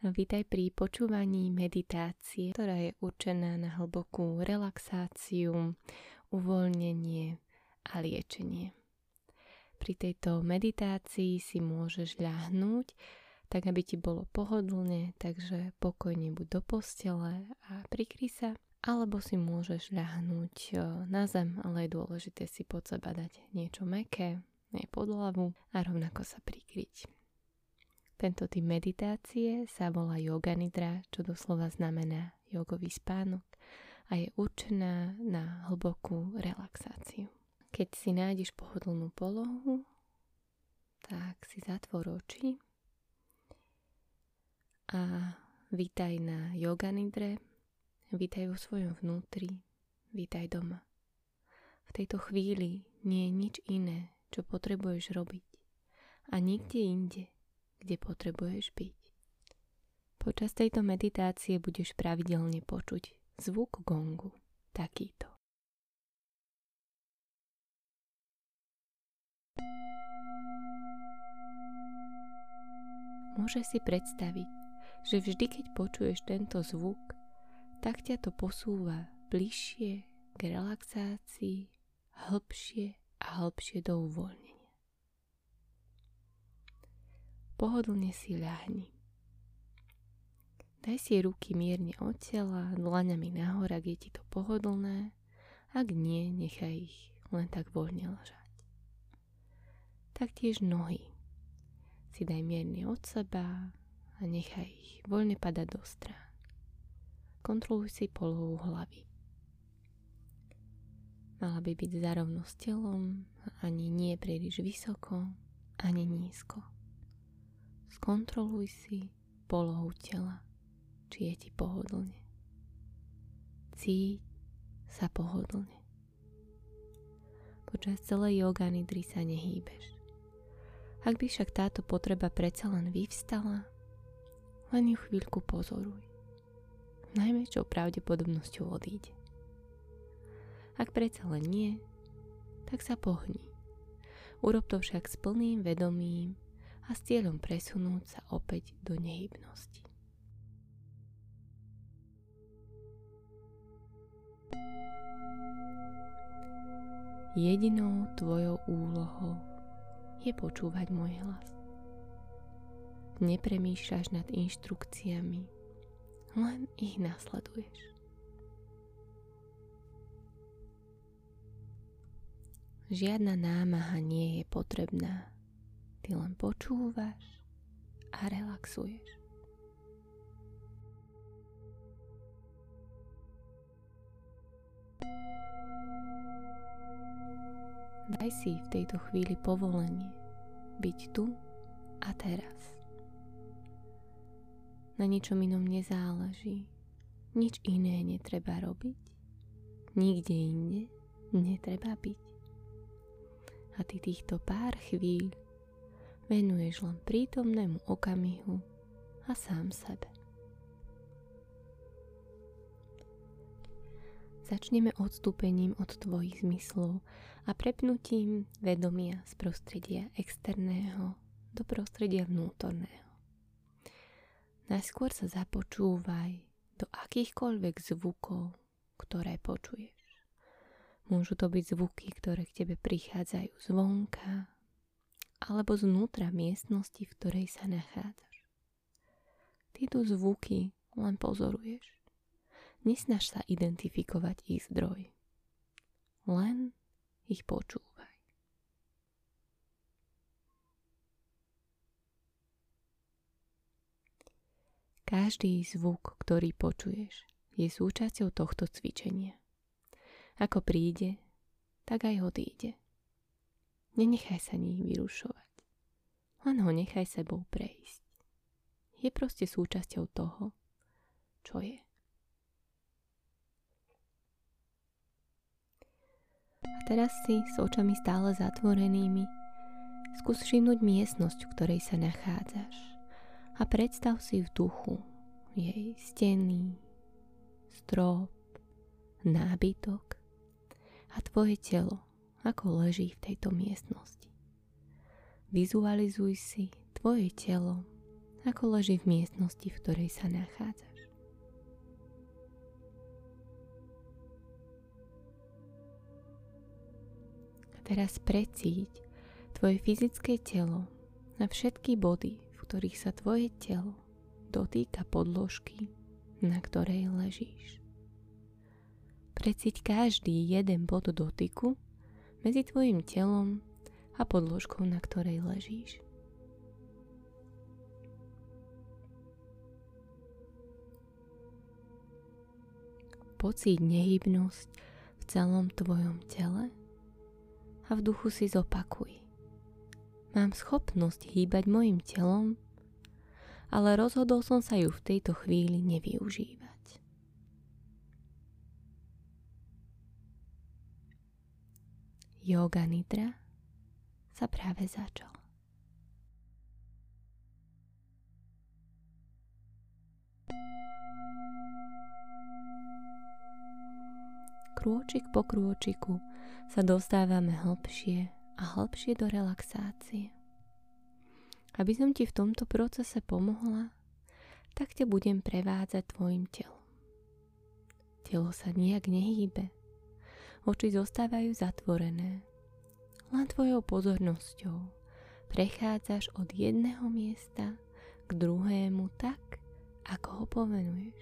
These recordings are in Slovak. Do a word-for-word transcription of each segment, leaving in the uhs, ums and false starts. Vítaj pri počúvaní meditácie, ktorá je určená na hlbokú relaxáciu, uvoľnenie a liečenie. Pri tejto meditácii si môžeš ľahnúť, tak aby ti bolo pohodlne, takže pokojne buď do postele a prikry sa, alebo si môžeš ľahnúť na zem, ale je dôležité si pod seba dať niečo mäkké, nie pod hlavu, a rovnako sa prikryť. Tento typ meditácie sa volá yoga nidra, čo doslova znamená jogový spánok a je určená na hlbokú relaxáciu. Keď si nájdeš pohodlnú polohu, tak si zatvor oči a vítaj na yoga nidre, vítaj vo svojom vnútri, vítaj doma. V tejto chvíli nie je nič iné, čo potrebuješ robiť a nikde inde, kde potrebuješ byť. Počas tejto meditácie budeš pravidelne počuť zvuk gongu, takýto. Môžeš si predstaviť, že vždy, keď počuješ tento zvuk, tak ťa to posúva bližšie k relaxácii, hlbšie a hlbšie do uvoľnenia. Pohodlne si ľahni. Daj si ruky mierne od tela, dlaňami nahor, ak je ti to pohodlné, ak nie, nechaj ich len tak voľne ležať. Taktiež nohy si daj mierne od seba a nechaj ich voľne padať do strán. Kontroluj si polohu hlavy. Mala by byť zarovno s telom, ani nie príliš vysoko, ani nízko. Skontroluj si polohu tela, či je ti pohodlne. Cíť sa pohodlne. Počas celej yoga nidry sa nehýbeš. Ak by však táto potreba predsa len vyvstala, len ju chvíľku pozoruj. S najväčšou pravdepodobnosťou odíde. Ak predsa len nie, tak sa pohni. Urob to však s plným vedomím a s cieľom presunúť sa opäť do nehybnosti. Jedinou tvojou úlohou je počúvať môj hlas. Nepremýšľaš nad inštrukciami, len ich nasleduješ. Žiadna námaha nie je potrebná. Ty len počúvaš a relaxuješ. Daj si v tejto chvíli povolenie byť tu a teraz. Na ničom inom nezáleží. Nič iné netreba robiť. Nikde inde netreba byť. A ty týchto pár chvíľ venuješ len prítomnému okamihu a sám sebe. Začneme odstúpením od tvojich zmyslov a prepnutím vedomia z prostredia externého do prostredia vnútorného. Najskôr sa započúvaj do akýchkoľvek zvukov, ktoré počuješ. Môžu to byť zvuky, ktoré k tebe prichádzajú zvonka, alebo znútra miestnosti, v ktorej sa nachádzaš. Tieto zvuky len pozoruješ. Nesnaž sa identifikovať ich zdroj. Len ich počúvaj. Každý zvuk, ktorý počuješ, je súčasťou tohto cvičenia. Ako príde, tak aj odíde. Nenechaj sa ním vyrušovať. Len ho nechaj sebou prejsť. Je proste súčasťou toho, čo je. A teraz si s očami stále zatvorenými skús všimnúť miestnosť, v ktorej sa nachádzaš a predstav si v duchu jej steny, strop, nábytok a tvoje telo, ako leží v tejto miestnosti. Vizualizuj si tvoje telo ako leží v miestnosti, v ktorej sa nachádzaš. A teraz precíť tvoje fyzické telo na všetky body, v ktorých sa tvoje telo dotýka podložky, na ktorej ležíš. Precíť každý jeden bod dotyku medzi tvojim telom a podložkou, na ktorej ležíš. Pocíť nehybnosť v celom tvojom tele a v duchu si zopakuj. Mám schopnosť hýbať mojim telom, ale rozhodol som sa ju v tejto chvíli nevyužívať. Yoga nidra sa práve začal. Krôčik po krôčiku sa dostávame hlbšie a hlbšie do relaxácie. Aby som ti v tomto procese pomohla, tak te budem prevádzať tvojim telom. Telo sa nijak nehýbe. Oči zostávajú zatvorené. Len tvojou pozornosťou prechádzaš od jedného miesta k druhému tak, ako ho pomenuješ.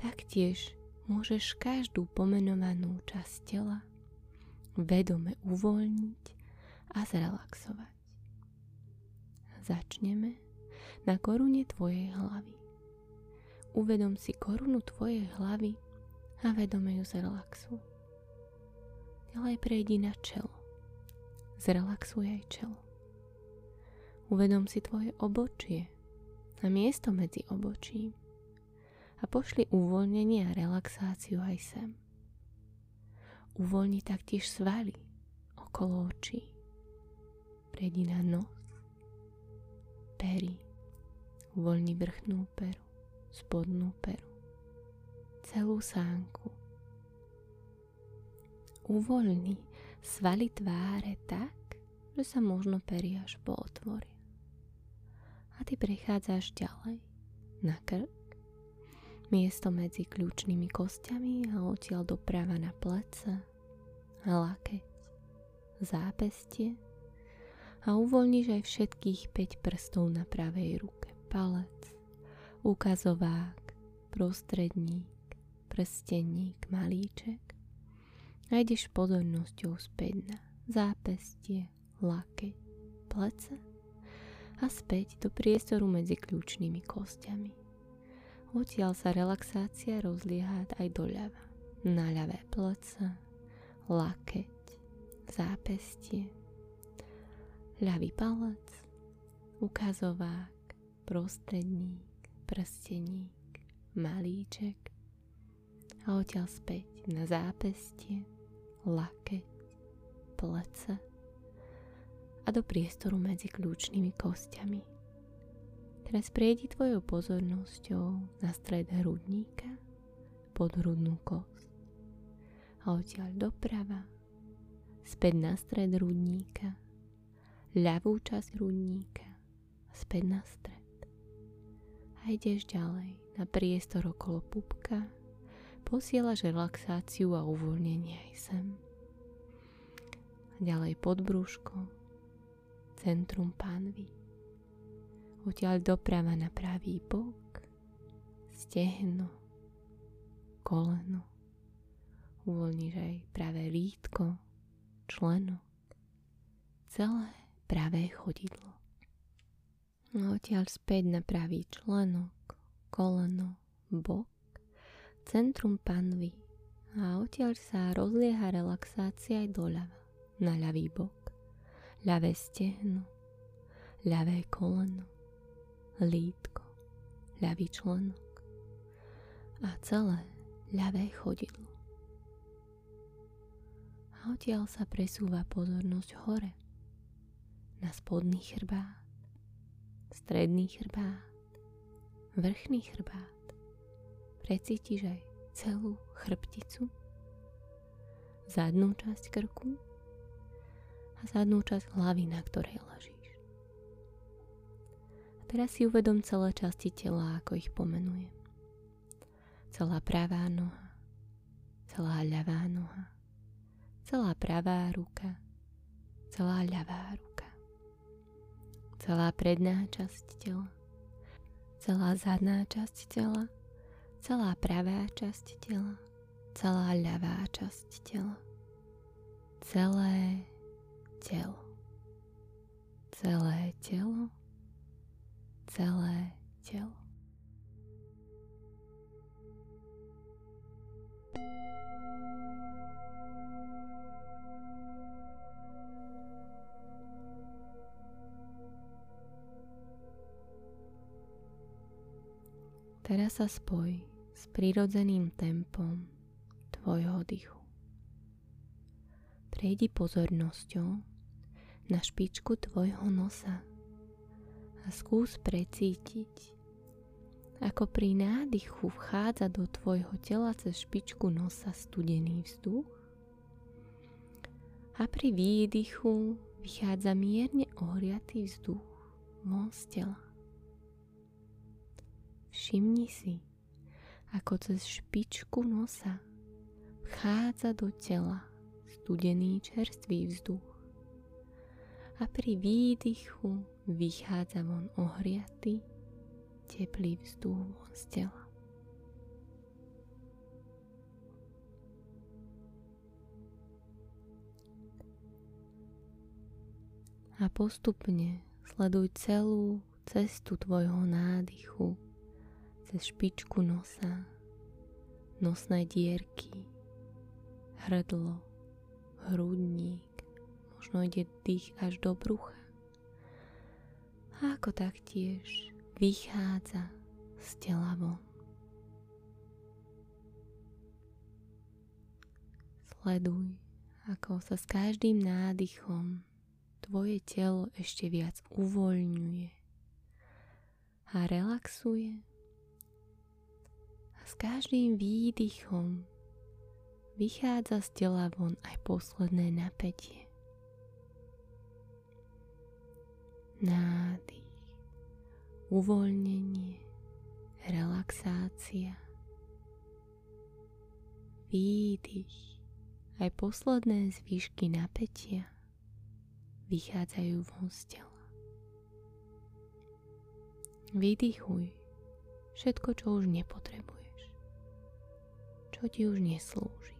Taktiež môžeš každú pomenovanú časť tela vedome uvoľniť a zrelaxovať. Začneme na korune tvojej hlavy. Uvedom si korunu tvojej hlavy a vedome ju zrelaxuj. Ďalej prejdi na čelo. Zrelaxuj aj čelo. Uvedom si tvoje obočie a miesto medzi obočím a pošli uvoľnenie a relaxáciu aj sem. Uvoľni taktiež svaly okolo očí. Prejdi na nos, pery. Uvoľni vrchnú peru, spodnú peru, celú sánku. Uvoľni svaly tváre tak, že sa možno pery až pootvoria. A ty prechádzaš ďalej na krk, miesto medzi kľúčnymi kostiami a odtiaľ doprava na plece, lakeť, zápestie a uvoľníš aj všetkých päť prstov na pravej ruke. Palec, ukazovák, prostredník, prsteník, malíček a ideš pozornosťou späť na zápestie, lakeť, plece a späť do priestoru medzi kľúčnymi kostiami. Odtiaľ sa relaxácia rozlieha aj doľava, na ľavé plece, lakeť, zápestie, ľavý palec, ukazovák, prostredník, prsteník, malíček a odtiaľ späť na zápestie, lakeť, plece a do priestoru medzi kľúčnymi kostiami. Teraz prejdi tvojou pozornosťou na stred hrudníka, podhrudnú kosť a odtiaľ doprava, späť na stred hrudníka, ľavú časť hrudníka, späť na stred. A ideš ďalej na priestor okolo pupka, posielaš relaxáciu a uvoľnenie aj sem. A ďalej pod brúško, centrum pánvy. Odtiaľ doprava na pravý bok, stehno, koleno, uvoľníš aj pravé lítko, členok, celé pravé chodidlo. Odtiaľ späť na pravý členok, koleno, bok, centrum panvy a odtiaľ sa rozlieha relaxácia aj doľava, na ľavý bok, ľavé stehno, ľavé koleno, lítko, ľavý členok a celé ľavé chodidlo. A odtiaľ sa presúva pozornosť hore na spodný chrbát, stredný chrbát, vrchný chrbát. Precítiš aj celú chrbticu, zadnú časť krku a zadnú časť hlavy, na ktorej leží. Teraz si uvedom celé časti tela, ako ich pomenujem. Celá pravá noha, celá ľavá noha, celá pravá ruka, celá ľavá ruka, celá predná časť tela, celá zadná časť tela, celá pravá časť tela, celá ľavá časť tela, celé telo, celé telo, celé telo. Teraz sa spoj s prirodzeným tempom tvojho dýchu. Prejdi pozornosťou na špičku tvojho nosa a skús precítiť, ako pri nádychu vchádza do tvojho tela cez špičku nosa studený vzduch a pri výdychu vychádza mierne ohriatý vzduch von z tela. Všimni si, ako cez špičku nosa vchádza do tela studený čerstvý vzduch a pri výdychu vychádza von ohriatý, teplý vzduch von z tela. A postupne sleduj celú cestu tvojho nádychu cez špičku nosa, nosné dierky, hrdlo, hrudník, možno ide dých až do brucha. A ako taktiež vychádza z tela von. Sleduj, ako sa s každým nádychom tvoje telo ešte viac uvoľňuje a relaxuje a s každým výdychom vychádza z tela von aj posledné napätie. Nádych, uvoľnenie, relaxácia, výdych, aj posledné zvyšky napätia vychádzajú von z tela. Vydychuj všetko, čo už nepotrebuješ, čo ti už neslúži.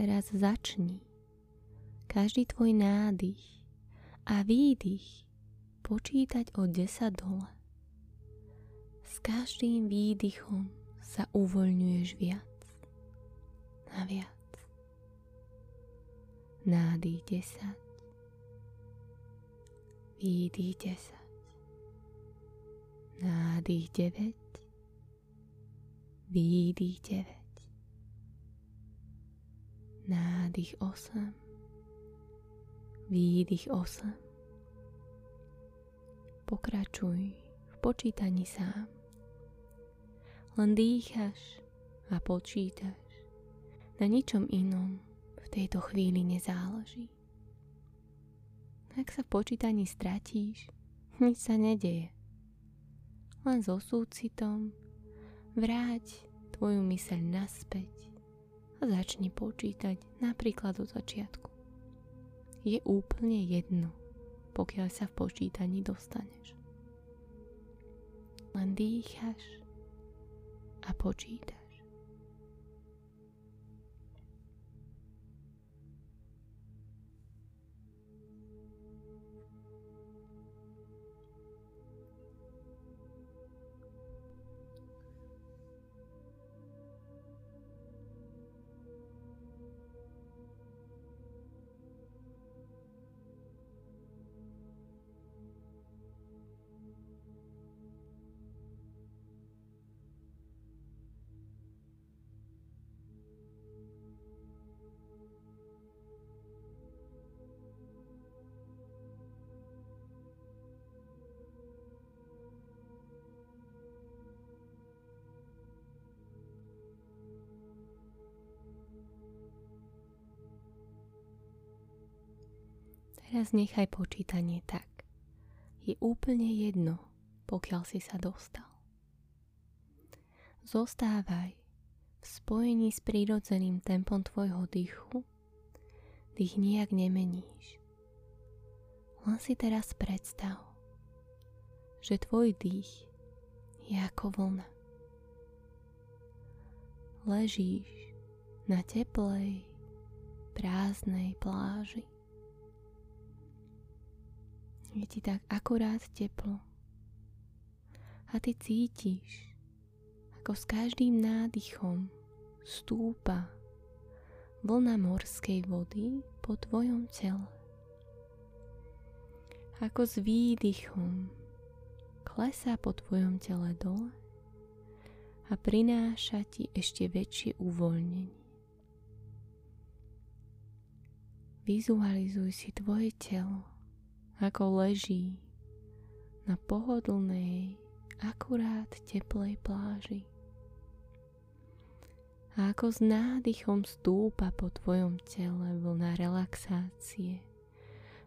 Teraz začni každý tvoj nádych a výdych počítať od desať dole. S každým výdychom sa uvoľňuješ viac a viac. Nádych desať, výdych desať, nádych deväť, výdych deväť. Nádych osem, výdych osem. Pokračuj v počítaní sám. Len dýchaš a počítaš. Na ničom inom v tejto chvíli nezáleží. Ak sa v počítaní stratíš, nič sa nedeje. Len so súcitom vráť tvoju myseľ naspäť a začni počítať napríklad od začiatku. Je úplne jedno, pokiaľ sa v počítaní dostaneš. Len dýchaš a počítaš. Teraz nechaj počítanie tak. Je úplne jedno, pokiaľ si sa dostal. Zostávaj v spojení s prírodzeným tempom tvojho dýchu, dých nijak nemeníš. Len si teraz predstav, že tvoj dých je ako vlna. Ležíš na teplej, prázdnej pláži. Je ti tak akurát teplo a ty cítiš, ako s každým nádychom stúpa vlna morskej vody po tvojom tele. Ako s výdychom klesá po tvojom tele dole a prináša ti ešte väčšie uvoľnenie. Vizualizuj si tvoje telo, ako leží na pohodlnej, akurát teplej pláži. A ako s nádychom stúpa po tvojom tele vlna relaxácie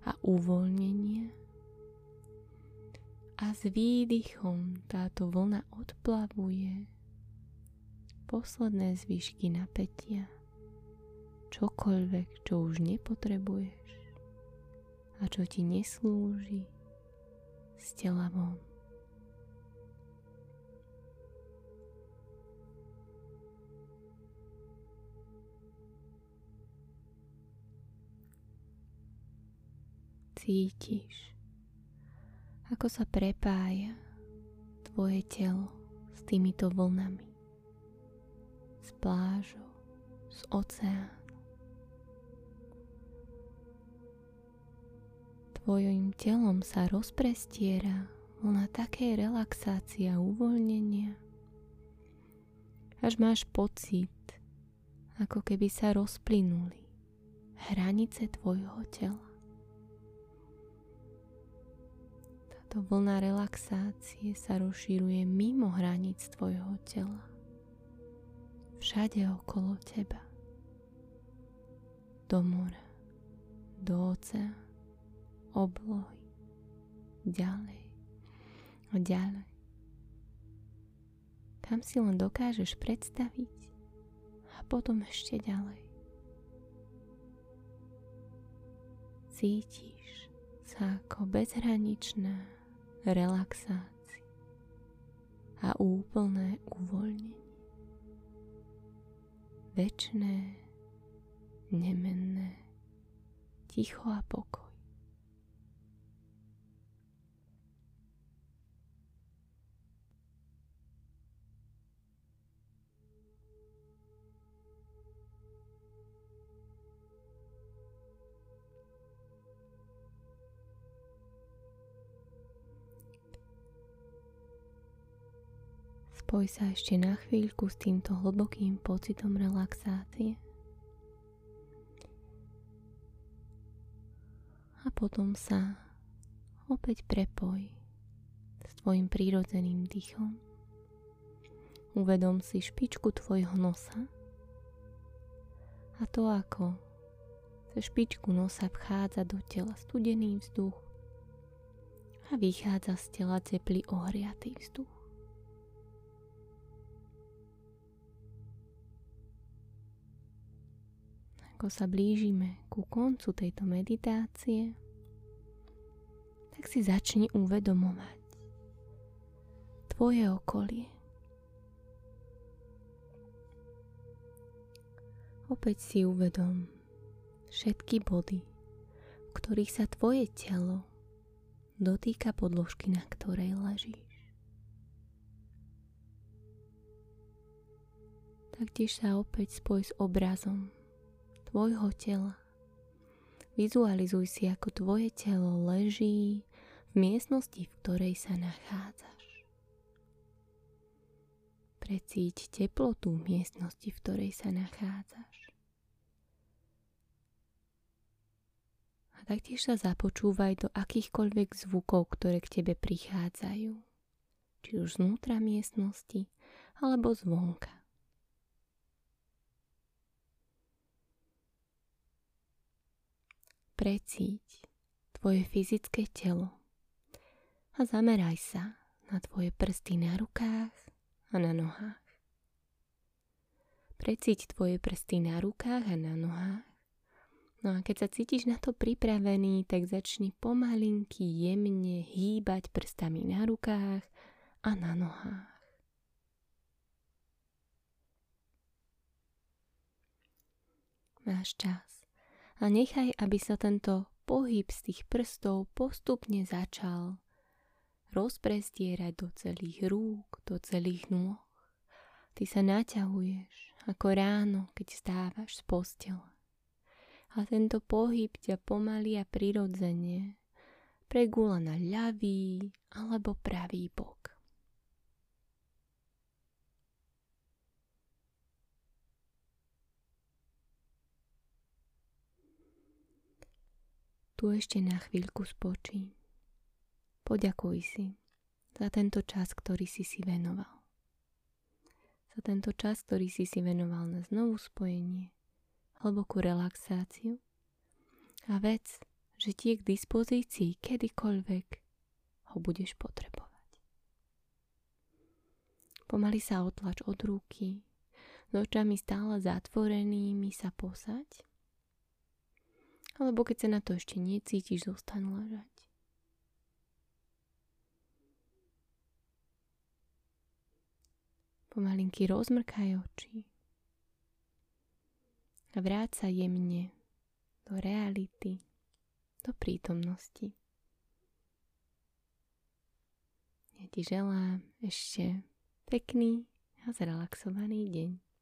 a uvoľnenia a s výdychom táto vlna odplavuje posledné zvyšky napätia, čokoľvek, čo už nepotrebuješ a čo ti neslúži, z tela von. Cítiš, ako sa prepája tvoje telo s týmito vlnami, s plážou, s oceánom. Tvojim telom sa rozprestiera vlna takej relaxácie a uvoľnenia, až máš pocit, ako keby sa rozplynuli hranice tvojho tela. To vlna relaxácie sa rozširuje mimo hraníc tvojho tela. Všade okolo teba. Do mora, do oceánu, oblohy, ďalej a ďalej. Tam si len dokážeš predstaviť a potom ešte ďalej. Cítiš sa ako bezhraničná relaxácii a úplné uvoľnenie. Večné, nemenné, ticho a pokoj. Spoj sa ešte na chvíľku s týmto hlbokým pocitom relaxácie a potom sa opäť prepoj s tvojim prírodzeným dýchom. Uvedom si špičku tvojho nosa a to, ako cez špičku nosa vchádza do tela studený vzduch a vychádza z tela teplý ohriatý vzduch. Ako sa blížime ku koncu tejto meditácie, tak si začni uvedomovať tvoje okolie. Opäť si uvedom všetky body, v ktorých sa tvoje telo dotýka podložky, na ktorej ležíš. Taktiež sa opäť spoj s obrazom tvojho tela. Vizualizuj si, ako tvoje telo leží v miestnosti, v ktorej sa nachádzaš. Precíť teplotu miestnosti, v ktorej sa nachádzaš. A taktiež sa započúvaj do akýchkoľvek zvukov, ktoré k tebe prichádzajú. Či už znútra miestnosti, alebo zvonka. Precíť, tvoje fyzické telo a zameraj sa na tvoje prsty na rukách a na nohách. Precíť tvoje prsty na rukách a na nohách. No a keď sa cítiš na to pripravený, tak začni pomalinky, jemne hýbať prstami na rukách a na nohách. Máš čas a nechaj, aby sa tento pohyb z tých prstov postupne začal rozprestierať do celých rúk, do celých nôh. Ty sa naťahuješ ako ráno, keď stávaš z postele. A tento pohyb ťa pomaly a prirodzene pregúľa na ľavý alebo pravý bok. Tu ešte na chvíľku spočí. Poďakuj si za tento čas, ktorý si si venoval. Za tento čas, ktorý si si venoval na znovu spojenie, hlbokú relaxáciu a vec, že ti je k dispozícii kedykoľvek ho budeš potrebovať. Pomaly sa otlač od ruky, s očami stále zatvorenými sa posaď. Alebo keď sa na to ešte necítiš, zostaň ležať. Pomalinky rozmrkaj oči a vráť sa jemne do reality, do prítomnosti. Ja ti želám ešte pekný a zrelaxovaný deň.